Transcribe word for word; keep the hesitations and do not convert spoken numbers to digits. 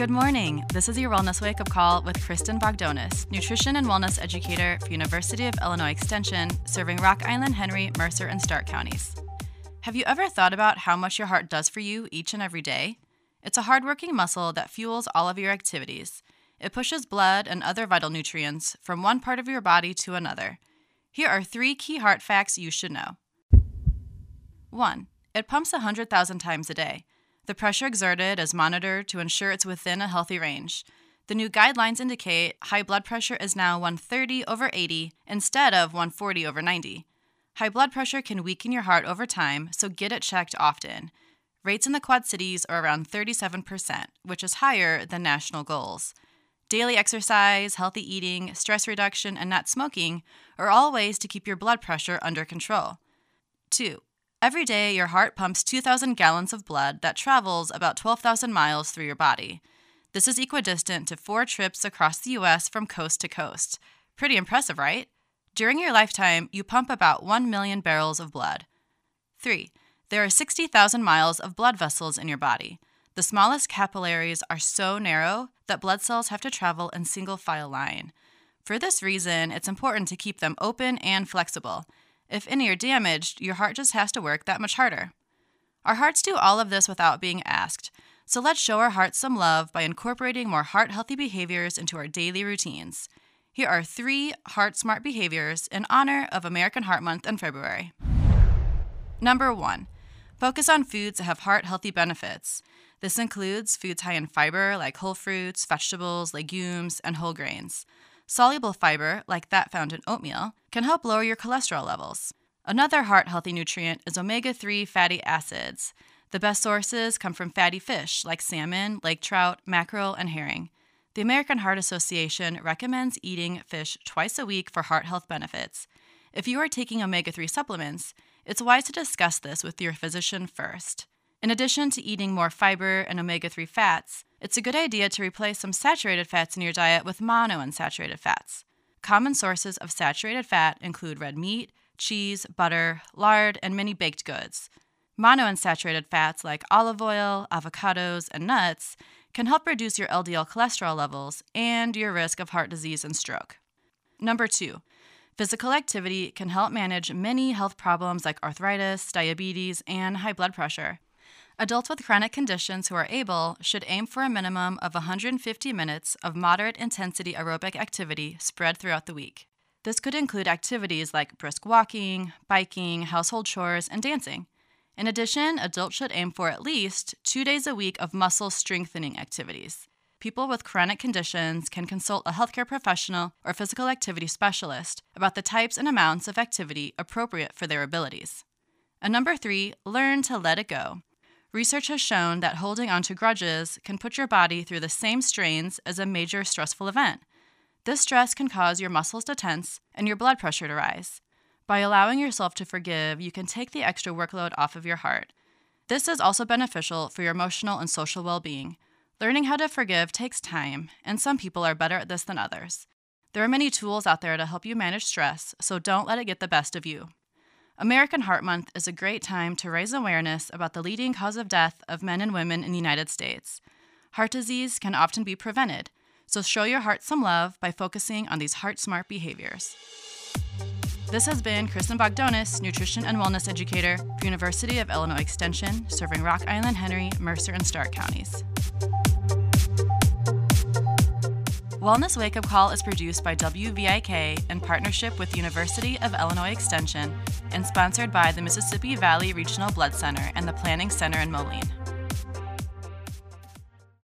Good morning. This is your Wellness Wake Up Call with Kristen Bogdonis, nutrition and wellness educator for University of Illinois Extension, serving Rock Island, Henry, Mercer, and Stark counties. Have you ever thought about how much your heart does for you each and every day? It's a hardworking muscle that fuels all of your activities. It pushes blood and other vital nutrients from one part of your body to another. Here are three key heart facts you should know. one. It pumps one hundred thousand times a day. The pressure exerted is monitored to ensure it's within a healthy range. The new guidelines indicate high blood pressure is now one thirty over eighty instead of one forty over ninety. High blood pressure can weaken your heart over time, so get it checked often. Rates in the Quad Cities are around thirty-seven percent, which is higher than national goals. Daily exercise, healthy eating, stress reduction, and not smoking are all ways to keep your blood pressure under control. two. Every day, your heart pumps two thousand gallons of blood that travels about twelve thousand miles through your body. This is equidistant to four trips across the U S from coast to coast. Pretty impressive, right? During your lifetime, you pump about one million barrels of blood. three. There are sixty thousand miles of blood vessels in your body. The smallest capillaries are so narrow that blood cells have to travel in single file line. For this reason, it's important to keep them open and flexible. If any are damaged, your heart just has to work that much harder. Our hearts do all of this without being asked, so let's show our hearts some love by incorporating more heart-healthy behaviors into our daily routines. Here are three heart-smart behaviors in honor of American Heart Month in February. Number one, focus on foods that have heart-healthy benefits. This includes foods high in fiber like whole fruits, vegetables, legumes, and whole grains. Soluble fiber, like that found in oatmeal, can help lower your cholesterol levels. Another heart-healthy nutrient is omega three fatty acids. The best sources come from fatty fish like salmon, lake trout, mackerel, and herring. The American Heart Association recommends eating fish twice a week for heart health benefits. If you are taking omega three supplements, it's wise to discuss this with your physician first. In addition to eating more fiber and omega three fats, it's a good idea to replace some saturated fats in your diet with monounsaturated fats. Common sources of saturated fat include red meat, cheese, butter, lard, and many baked goods. Monounsaturated fats like olive oil, avocados, and nuts can help reduce your L D L cholesterol levels and your risk of heart disease and stroke. Number two, physical activity can help manage many health problems like arthritis, diabetes, and high blood pressure. Adults with chronic conditions who are able should aim for a minimum of one hundred fifty minutes of moderate-intensity aerobic activity spread throughout the week. This could include activities like brisk walking, biking, household chores, and dancing. In addition, adults should aim for at least two days a week of muscle-strengthening activities. People with chronic conditions can consult a healthcare professional or physical activity specialist about the types and amounts of activity appropriate for their abilities. And number three, learn to let it go. Research has shown that holding onto grudges can put your body through the same strains as a major stressful event. This stress can cause your muscles to tense and your blood pressure to rise. By allowing yourself to forgive, you can take the extra workload off of your heart. This is also beneficial for your emotional and social well-being. Learning how to forgive takes time, and some people are better at this than others. There are many tools out there to help you manage stress, so don't let it get the best of you. American Heart Month is a great time to raise awareness about the leading cause of death of men and women in the United States. Heart disease can often be prevented, so show your heart some love by focusing on these heart-smart behaviors. This has been Kristen Bogdonis, nutrition and wellness educator for University of Illinois Extension, serving Rock Island, Henry, Mercer, and Stark counties. Wellness Wake Up Call is produced by W V I K in partnership with University of Illinois Extension and sponsored by the Mississippi Valley Regional Blood Center and the Planning Center in Moline.